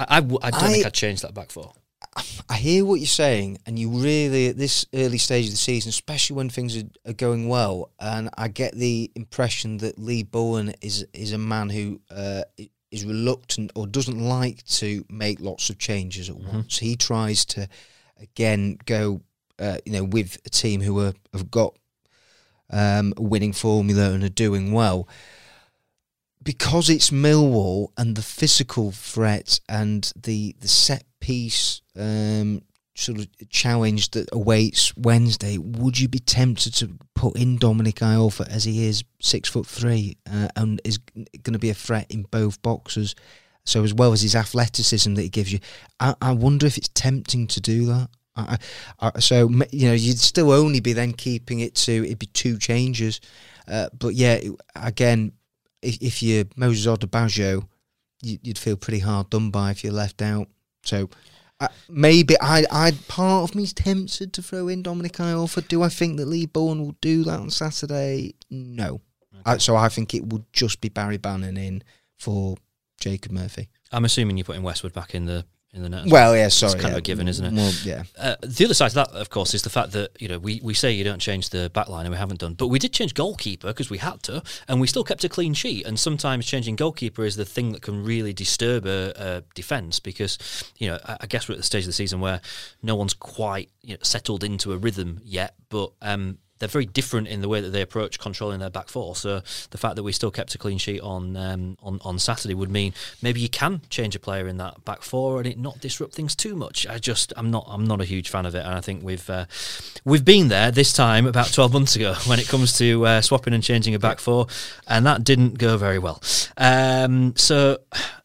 I don't think I'd change that back four. I hear what you're saying, and you really, at this early stage of the season, especially when things are going well, and I get the impression that Lee Bullen is a man who is reluctant or doesn't like to make lots of changes at once. He tries to, again, go with a team who have got a winning formula and are doing well. Because it's Millwall and the physical threat and the set-piece sort of challenge that awaits Wednesday, would you be tempted to put in Dominic Iorfa, as he is 6'3" and is going to be a threat in both boxes? So as well as his athleticism that he gives you, I wonder if it's tempting to do that. So you'd still only be then keeping it to, it'd be two changes. Again... If you're Moses Odubajo, you'd feel pretty hard done by if you're left out. So part of me's tempted to throw in Dominic Iorfa. Do I think that Lee Bullen will do that on Saturday? No. Okay. So I think it will just be Barry Bannan in for Jacob Murphy. I'm assuming you're putting Westwood back in the net. Well, yeah, sorry. It's kind of a given, isn't it? Well, yeah. The other side to that, of course, is the fact that, we say you don't change the back line, and we haven't done, but we did change goalkeeper because we had to, and we still kept a clean sheet. And sometimes changing goalkeeper is the thing that can really disturb a defence, because, I guess we're at the stage of the season where no one's quite settled into a rhythm yet, but they're very different in the way that they approach controlling their back four. So the fact that we still kept a clean sheet on Saturday would mean maybe you can change a player in that back four and it not disrupt things too much. I'm not a huge fan of it, and I think we've been there this time about 12 months ago when it comes to swapping and changing a back four, and that didn't go very well. So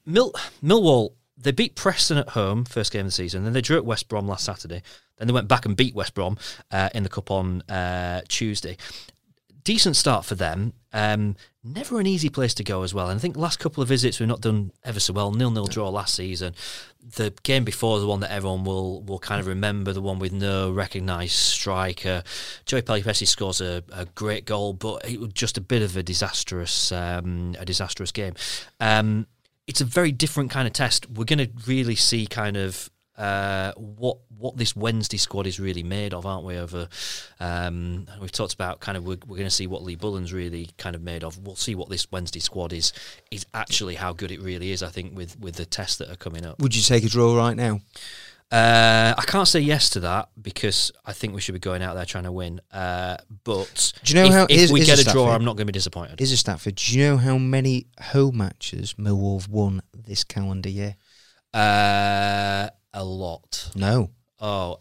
Millwall, they beat Preston at home first game of the season, then they drew at West Brom last Saturday, then they went back and beat West Brom in the cup on Tuesday. Decent start for them. Never an easy place to go as well. And I think last couple of visits we've not done ever so well. 0-0 draw last season. The game before, the one that everyone will kind of remember, the one with no recognised striker. Joey Pelopessi scores a great goal, but it was just a bit of a disastrous game. It's a very different kind of test. We're going to really see kind of what this Wednesday squad is really made of, aren't we? We've talked about kind of we're going to see what Lee Bullen's really kind of made of. We'll see what this Wednesday squad is actually, how good it really is, I think, with the tests that are coming up. Would you take a draw right now? I can't say yes to that because I think we should be going out there trying to win. But do you know if we get a draw, I'm not going to be disappointed. Is a Stafford? Do you know how many home matches Millwall have won this calendar year? A lot. No. Oh,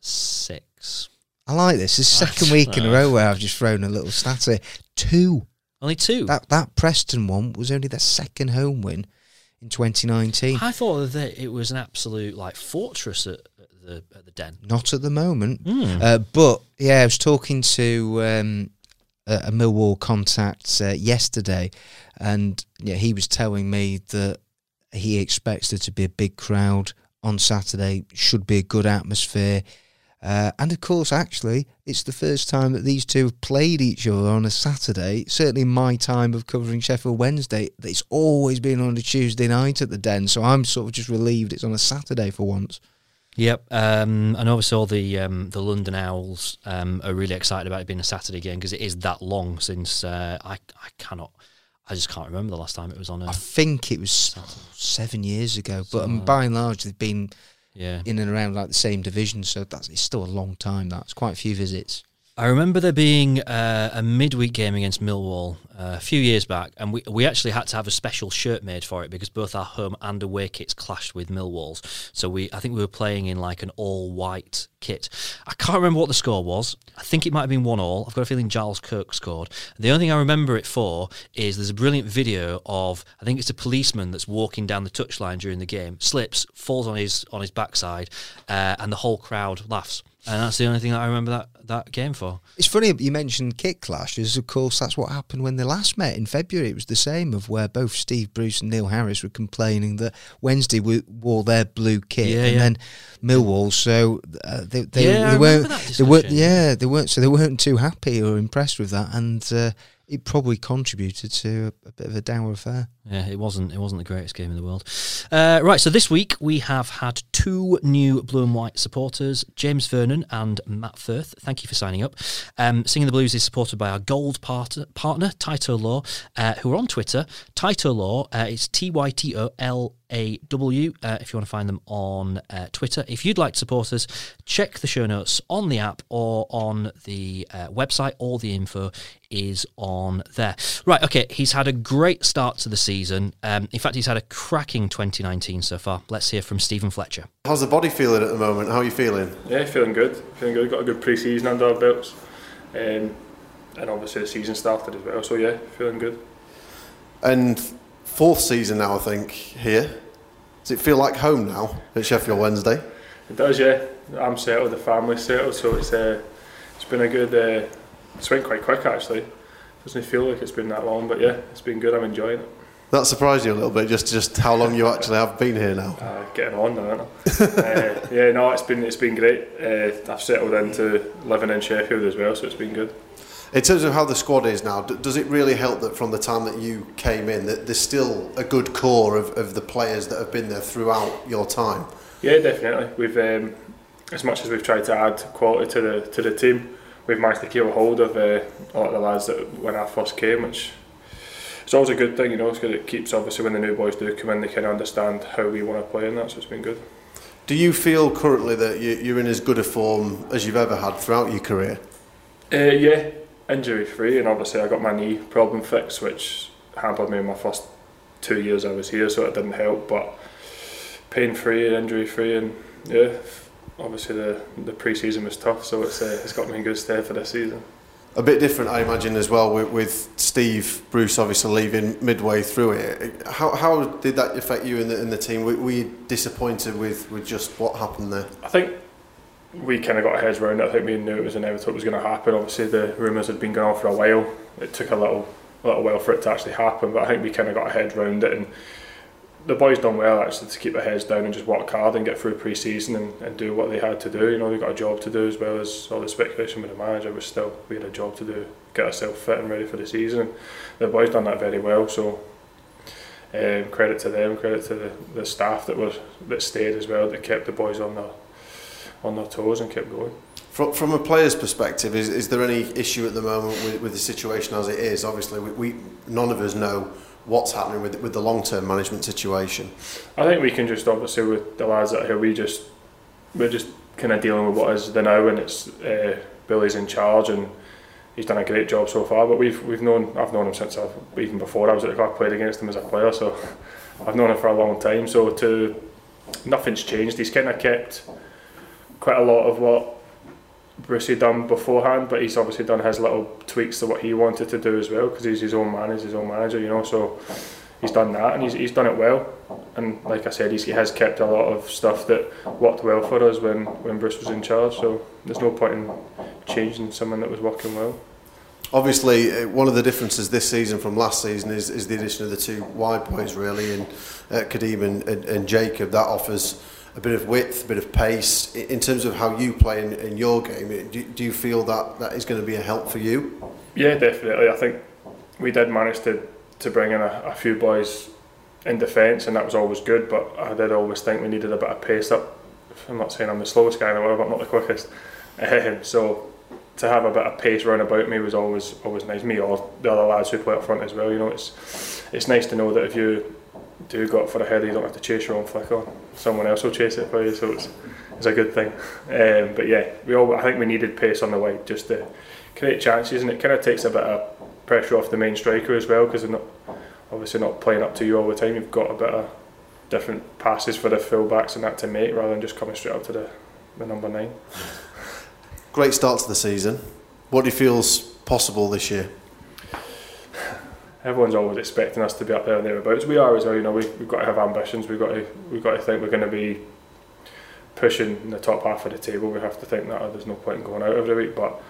6. I like this. This is the second week in a row where I've just thrown a little stat here. 2. Only 2? That Preston one was only their second home win in 2019. I thought that it was an absolute like fortress at the Den. Not at the moment. But, yeah, I was talking to a Millwall contact yesterday, and yeah, he was telling me that he expects there to be a big crowd on Saturday. Should be a good atmosphere. And of course, actually, it's the first time that these two have played each other on a Saturday. Certainly in my time of covering Sheffield Wednesday, it's always been on a Tuesday night at the Den. So I'm sort of just relieved it's on a Saturday for once. Yep, and obviously all the London Owls are really excited about it being a Saturday game because it is that long since I just can't remember the last time it was on. I think it was Saturday. 7 years ago, but by and large they've been in and around like the same division, so it's still a long time. That's quite a few visits. I remember there being a midweek game against Millwall a few years back, and we actually had to have a special shirt made for it because both our home and away kits clashed with Millwall's. So I think we were playing in like an all-white kit. I can't remember what the score was. I think it might have been 1-1. I've got a feeling Giles Kirk scored. The only thing I remember it for is there's a brilliant video of, I think it's a policeman that's walking down the touchline during the game, slips, falls on his backside, and the whole crowd laughs. And that's the only thing that I remember that game for. It's funny you mentioned kit clashes. Of course, that's what happened when they last met in February. It was the same, of where both Steve Bruce and Neil Harris were complaining that Wednesday wore their blue kit then Millwall. So they weren't too happy or impressed with that, and it probably contributed to a bit of a dour affair. Yeah, it wasn't the greatest game in the world. Right, so this week we have had 2 new Blue and White supporters, James Vernon and Matt Firth. Thank you for signing up. Singing the Blues is supported by our gold partner, Tito Law, who are on Twitter. Tito Law, it's TYTOLAW, if you want to find them on Twitter. If you'd like to support us, check the show notes on the app or on the website. All the info is on there. Right, okay, he's had a great start to the season. In fact, he's had a cracking 2019 so far. Let's hear from Stephen Fletcher. How's the body feeling at the moment? How are you feeling? Yeah, feeling good. Got a good pre-season under our belts, and obviously the season started as well. So yeah, feeling good. And 4th season now, I think, here. Does it feel like home now at Sheffield Wednesday? It does, yeah. I'm settled, the family's settled, so it's been a good. It's went quite quick actually. Doesn't feel like it's been that long, but yeah, it's been good. I'm enjoying it. That surprised you a little bit, just how long you actually have been here now. Getting on now, aren't I? It's been great. I've settled into living in Sheffield as well, so it's been good. In terms of how the squad is now, does it really help that from the time that you came in, that there's still a good core of the players that have been there throughout your time? Yeah, definitely. We've as much as we've tried to add quality to the team, we've managed to keep a hold of a lot of the lads that when I first came, which. It's always a good thing, you know, because it keeps, obviously, when the new boys do come in, they can understand how we want to play and that, so it's been good. Do you feel currently that you're in as good a form as you've ever had throughout your career? Yeah, injury free, and obviously I got my knee problem fixed, which hampered me in my first 2 years I was here, so it didn't help, but pain free and injury free, and yeah, obviously the pre-season was tough, so it's got me in good stead for this season. A bit different, I imagine, as well with Steve Bruce obviously leaving midway through it. How did that affect you in the team? Were you disappointed with just what happened there? I think we kind of got our heads around it. I think we knew it was inevitable, it was going to happen. Obviously, the rumours had been going on for a while. It took a little while for it to actually happen, but I think we kind of got our head around it. And the boys done well actually to keep their heads down and just work hard and get through pre-season and do what they had to do. You know, they got a job to do, as well as all the speculation with the manager was still, we had a job to do, get ourselves fit and ready for the season. And the boys done that very well, so credit to them, credit to the staff that stayed as well, that kept the boys on their toes and kept going. From a player's perspective, is there any issue at the moment with the situation as it is? Obviously, we none of us know what's happening with the long-term management situation. I think we can just, obviously, with the lads out here, we're just kind of dealing with what is the now, and it's Billy's in charge, and he's done a great job so far. But I've known him since even before I was at the club, played against him as a player, so I've known him for a long time. So nothing's changed. He's kind of kept quite a lot of what Bruce had done beforehand, but he's obviously done his little tweaks to what he wanted to do as well, because he's his own man, he's his own manager, you know, so he's done that and he's done it well, and like I said, he has kept a lot of stuff that worked well for us when Bruce was in charge, so there's no point in changing someone that was working well. Obviously, one of the differences this season from last season is the addition of the two wide boys, really, and Kadeem and Jacob. That offers a bit of width, a bit of pace. In terms of how you play in your game, do you feel that is going to be a help for you? Yeah, definitely. I think we did manage to bring in a few boys in defence, and that was always good, but I did always think we needed a bit of pace up. I'm not saying I'm the slowest guy in the world, but I'm not the quickest. So to have a bit of pace round about me was always nice. Me or the other lads who play up front as well. You know, it's nice to know that if you do go up for a header, you don't have to chase your own flick on. Someone else will chase it for you, so it's a good thing. But yeah, I think we needed pace on the wide just to create chances, and it kind of takes a bit of pressure off the main striker as well, because they're not playing up to you all the time. You've got a bit of different passes for the full-backs and that to make, rather than just coming straight up to the number 9. Great start to the season. What do you feel's possible this year? Everyone's always expecting us to be up there and thereabouts. We are as well, you know, we've got to have ambitions, we've got to think we're going to be pushing the top half of the table. We have to think that there's no point in going out every week, but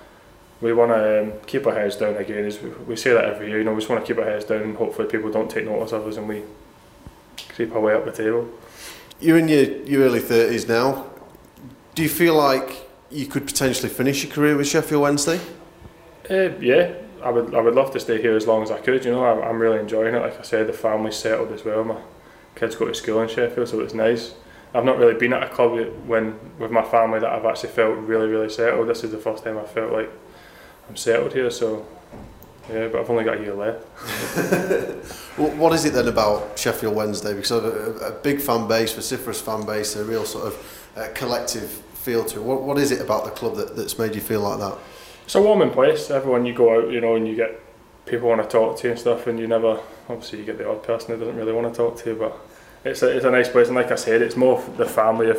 we want to keep our heads down again, as we say that every year, you know, we just want to keep our heads down and hopefully people don't take notice of us and we creep our way up the table. You're in your early 30s now. Do you feel like you could potentially finish your career with Sheffield Wednesday? Yeah. I would love to stay here as long as I could, you know. I'm really enjoying it. Like I said, the family's settled as well. My kids go to school in Sheffield, so it's nice. I've not really been at a club with my family that I've actually felt really, really settled. This is the first time I felt like I'm settled here, so yeah, but I've only got a year left. What is it then about Sheffield Wednesday? Because of a big fan base, vociferous fan base, a real sort of collective feel to it. What is it about the club that's made you feel like that? It's a warming place. Everyone, you go out, you know, and you get people want to talk to you and stuff, and you get the odd person who doesn't really want to talk to you, but it's a nice place, and like I said, it's more the family.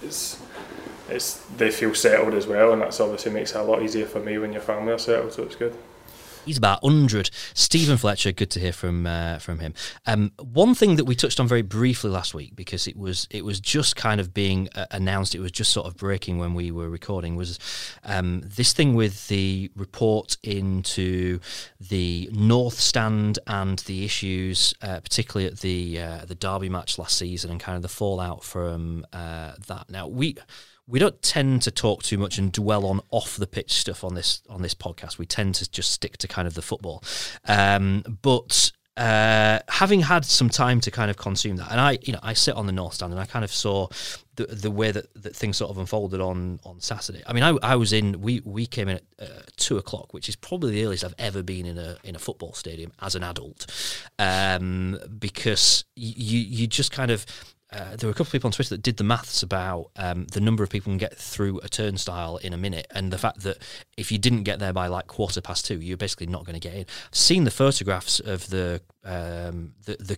They feel settled as well, and that's obviously makes it a lot easier for me when your family are settled, so it's good. He's about 100. Stephen Fletcher, good to hear from him. One thing that we touched on very briefly last week, because it was just kind of being announced, it was just sort of breaking when we were recording, was this thing with the report into the North Stand and the issues, particularly at the Derby match last season, and kind of the fallout from that. Now, we don't tend to talk too much and dwell on off the pitch stuff on this podcast. We tend to just stick to kind of the football. But having had some time to kind of consume that, and I sit on the North Stand and I kind of saw the way that things sort of unfolded on Saturday. I mean, I was in. We came in at 2:00, which is probably the earliest I've ever been in a football stadium as an adult, because you just kind of. there were a couple of people on Twitter that did the maths about the number of people who can get through a turnstile in a minute, and the fact that if you didn't get there by like 2:15, you're basically not going to get in. I've seen the photographs of the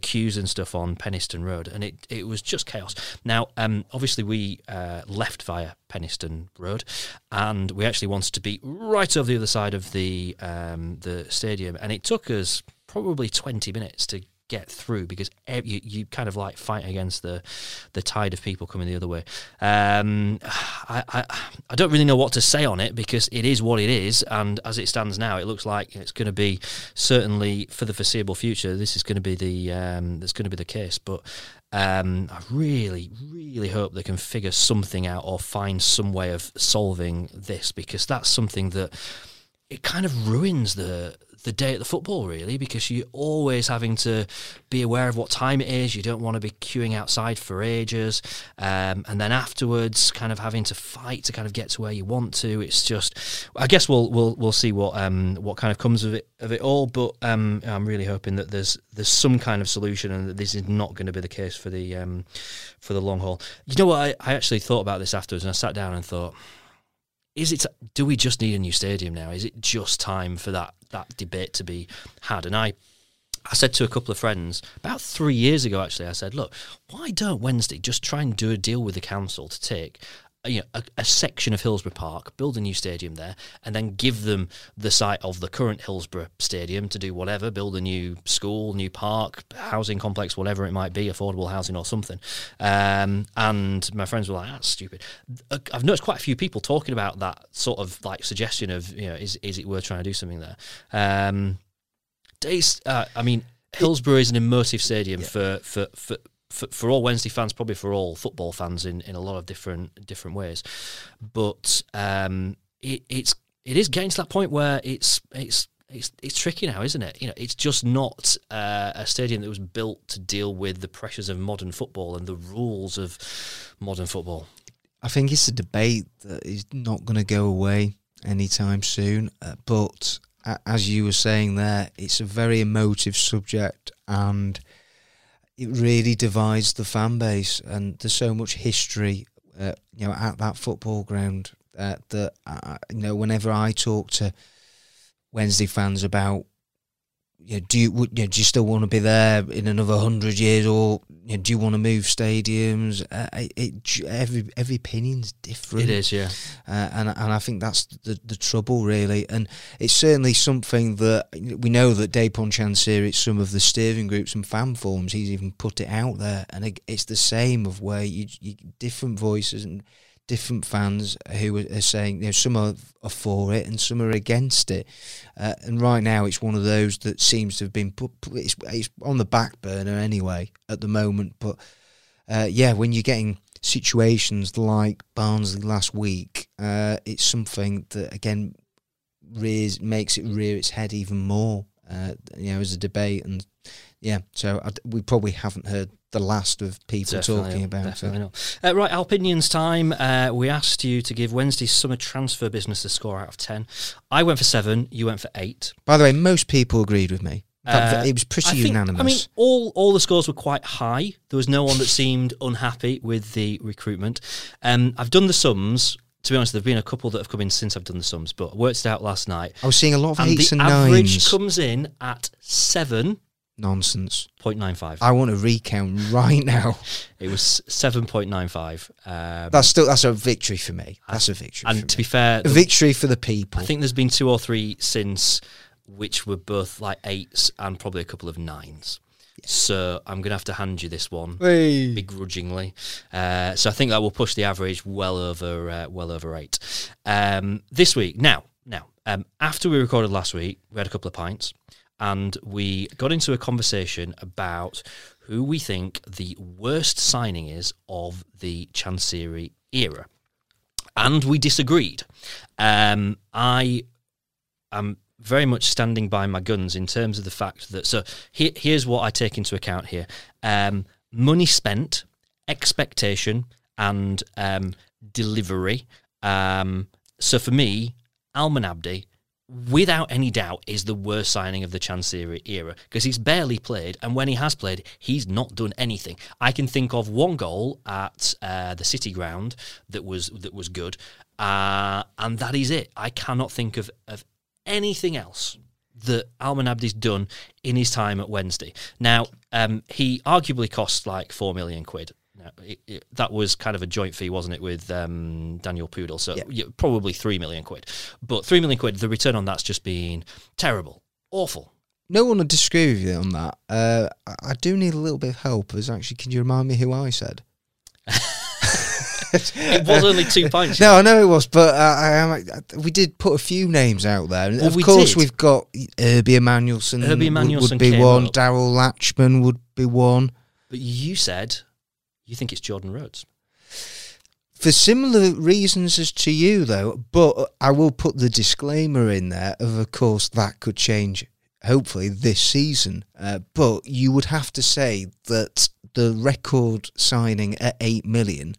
queues and stuff on Penistone Road, and it was just chaos. Now, obviously, we left via Penistone Road, and we actually wanted to be right over the other side of the stadium, and it took us probably 20 minutes to get through, because you kind of like fight against the tide of people coming the other way. I don't really know what to say on it, because it is what it is, and as it stands now, it looks like it's going to be, certainly for the foreseeable future, this is going to be the case. But I really, really hope they can figure something out or find some way of solving this, because that's something that it kind of ruins the day at the football, really, because you're always having to be aware of what time it is. You don't want to be queuing outside for ages, and then afterwards kind of having to fight to kind of get to where you want to. It's just, I guess we'll see what kind of comes of it all, but I'm really hoping that there's some kind of solution, and that this is not going to be the case for the long haul. You know what, I actually thought about this afterwards, and I sat down and thought, do we just need a new stadium now? Is it just time for that debate to be had? And I said to a couple of friends about 3 years ago, actually, I said, look, why don't Wednesday just try and do a deal with the council to take a section of Hillsborough Park, build a new stadium there, and then give them the site of the current Hillsborough Stadium to do whatever, build a new school, new park, housing complex, whatever it might be, affordable housing or something. And my friends were like, that's stupid. I've noticed quite a few people talking about that sort of like suggestion of, is it worth trying to do something there? Hillsborough is an immersive stadium, yeah, for all Wednesday fans, probably for all football fans in a lot of different ways, but it is getting to that point where it's tricky now, isn't it? It's just not a stadium that was built to deal with the pressures of modern football and the rules of modern football. I think it's a debate that is not going to go away anytime soon. But as you were saying there, it's a very emotive subject, and it really divides the fan base, and there's so much history, at that football ground that whenever I talk to Wednesday fans about, do you still want to be there in another 100 years, or do you want to move stadiums? Every opinion's different. It is, yeah. And I think that's the trouble, really. And it's certainly something that we know that Dapon Chansiri, some of the steering groups and fan forums, he's even put it out there. And it's the same of where you different voices and different fans who are saying, some are for it and some are against it, and right now it's one of those that seems to have been put. It's on the back burner anyway at the moment. But when you're getting situations like Barnsley last week, it's something that again makes it rear its head even more. As a debate, and we probably haven't heard the last of people talking about it. Definitely not. Right, Alpinions time. We asked you to give Wednesday's summer transfer business a score out of 10. I went for 7. You went for 8. By the way, most people agreed with me. It was pretty unanimous. All the scores were quite high. There was no one that seemed unhappy with the recruitment. I've done the sums. To be honest, there have been a couple that have come in since I've done the sums, but I worked it out last night. I was seeing a lot of 8s and 9s. And the average comes in at 7. Nonsense. 0.95. I want to recount right now. It was 7.95. That's a victory for me. That's a victory. And to be fair, a victory for the people. I think there's been 2 or 3 since, which were both like 8s and probably a couple of 9s. So I'm going to have to hand you this one, begrudgingly. So I think that will push the average well over 8 this week. Now, after we recorded last week, we had a couple of pints, and we got into a conversation about who we think the worst signing is of the Chansiri era, and we disagreed. I am very much standing by my guns in terms of the fact that, so here's what I take into account here. Money spent, expectation, and delivery. So for me, Almen Abdi without any doubt, is the worst signing of the Chansiri era, because he's barely played, and when he has played, he's not done anything. I can think of one goal at the City Ground that was good, and that is it. I cannot think of anything else that Almen Abdi's done in his time at Wednesday. Now, he arguably cost like £4 million. Now, that was kind of a joint fee, wasn't it, with Daniel Poodle? So yeah, probably £3 million. But £3 million, the return on that's just been terrible, awful. No one would disagree with you on that. I do need a little bit of help. As actually, can you remind me who I said? It was only 2 pints. No, I know it was, but we did put a few names out there. Well, we've got Herbie Emanuelson would be one. Darryl Latchman would be one. But you said you think it's Jordan Rhodes. For similar reasons as to you, though, but I will put the disclaimer in there of course, that could change, hopefully, this season. But you would have to say that the record signing at 8 million,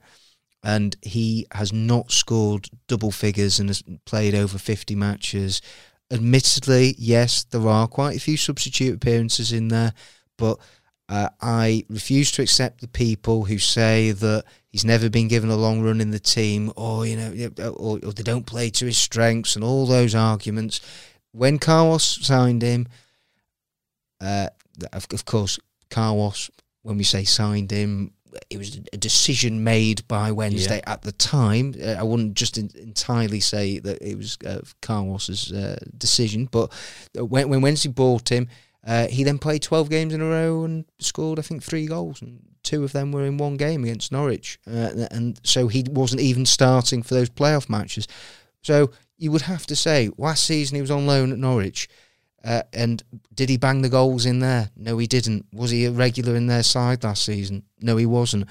and he has not scored double figures and has played over 50 matches. Admittedly, yes, there are quite a few substitute appearances in there, but I refuse to accept the people who say that he's never been given a long run in the team, or or they don't play to his strengths and all those arguments. When Carlos signed him, of course, Carlos, when we say signed him, it was a decision made by Wednesday at the time. I wouldn't just entirely say that it was Carlos's decision, but when Wednesday bought him, he then played 12 games in a row and scored, I think, 3 goals, and 2 of them were in one game against Norwich. And so he wasn't even starting for those playoff matches. So you would have to say, last season he was on loan at Norwich. And did he bang the goals in there? No, he didn't. Was he a regular in their side last season? No, he wasn't.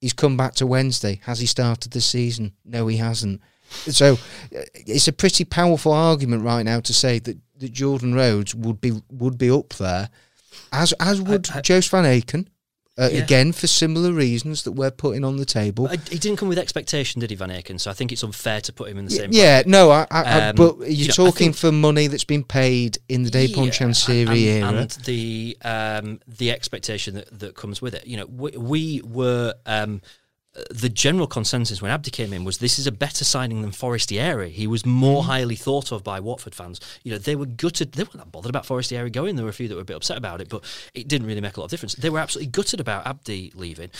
He's come back to Wednesday. Has he started the season? No, he hasn't. So it's a pretty powerful argument right now to say that Jordan Rhodes would be up there, as would Jos van Aken, again for similar reasons that we're putting on the table. He didn't come with expectation, did he, van Aken? So I think it's unfair to put him in the same. Yeah, no, but you're talking for money that's been paid in the Dapon Chansiri era, and the expectation that comes with it. You know, we were. The general consensus when Abdi came in was this is a better signing than Forestieri. He was more highly thought of by Watford fans. You know, they were gutted. They weren't that bothered about Forestieri going. There were a few that were a bit upset about it, but it didn't really make a lot of difference. They were absolutely gutted about Abdi leaving.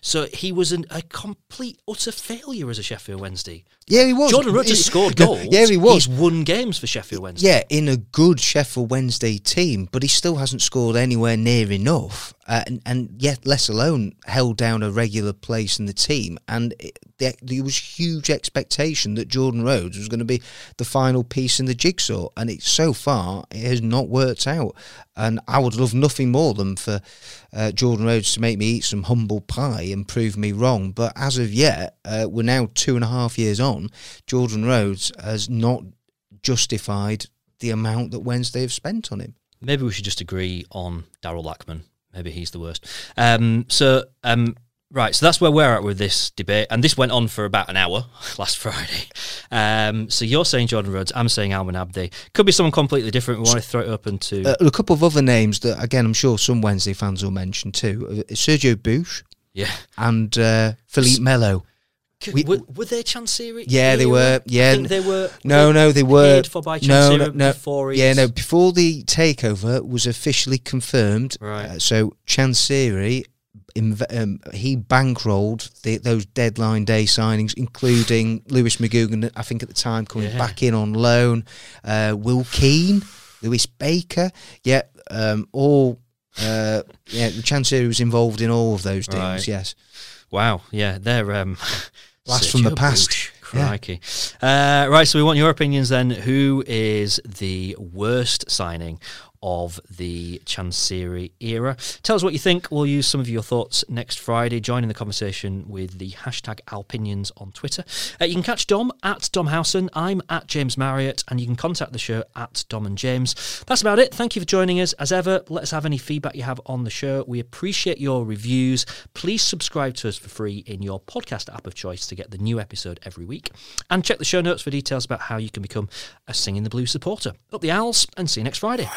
So he was a complete, utter failure as a Sheffield Wednesday. Yeah, he was. Jordan Rhodes has scored goals. Yeah, he was. He's won games for Sheffield Wednesday. Yeah, in a good Sheffield Wednesday team, but he still hasn't scored anywhere near enough. And yet, less alone, held down a regular place in the team. And there was huge expectation that Jordan Rhodes was going to be the final piece in the jigsaw. And so far, it has not worked out. And I would love nothing more than for Jordan Rhodes to make me eat some humble pie and prove me wrong. But as of yet, we're now 2.5 years on, Jordan Rhodes has not justified the amount that Wednesday have spent on him. Maybe we should just agree on Darryl Lackman. Maybe he's the worst. So that's where we're at with this debate. And this went on for about an hour last Friday. So you're saying Jordan Rhodes, I'm saying Almen Abdi. Could be someone completely different. We want to throw it open to... a couple of other names that, again, I'm sure some Wednesday fans will mention too. Sergio Bouche. Yeah. And Philippe Melo. Were they Chansiri? Yeah, they were. Yeah, I think they were. No, they were paid for by Chansiri before. Before the takeover was officially confirmed. Right. So Chansiri, he bankrolled those deadline day signings, including Lewis McGugan, I think at the time coming back in on loan, Will Keane, Lewis Baker. Yeah, Chansiri was involved in all of those deals. Right. Yes. Wow, yeah, they're blast from the past. Crikey. Yeah. Right, so we want your opinions then. Who is the worst signing of the Chansiri era. Tell us what you think. We'll use some of your thoughts next Friday. Join in the conversation with the hashtag Alpinions on Twitter. You can catch Dom at Dom Housen. I'm at James Marriott, and you can contact the show at Dom and James. That's about it. Thank you for joining us. As ever, let us have any feedback you have on the show. We appreciate your reviews. Please subscribe to us for free in your podcast app of choice to get the new episode every week. And check the show notes for details about how you can become a Singing the Blues supporter. Up the Owls, and see you next Friday.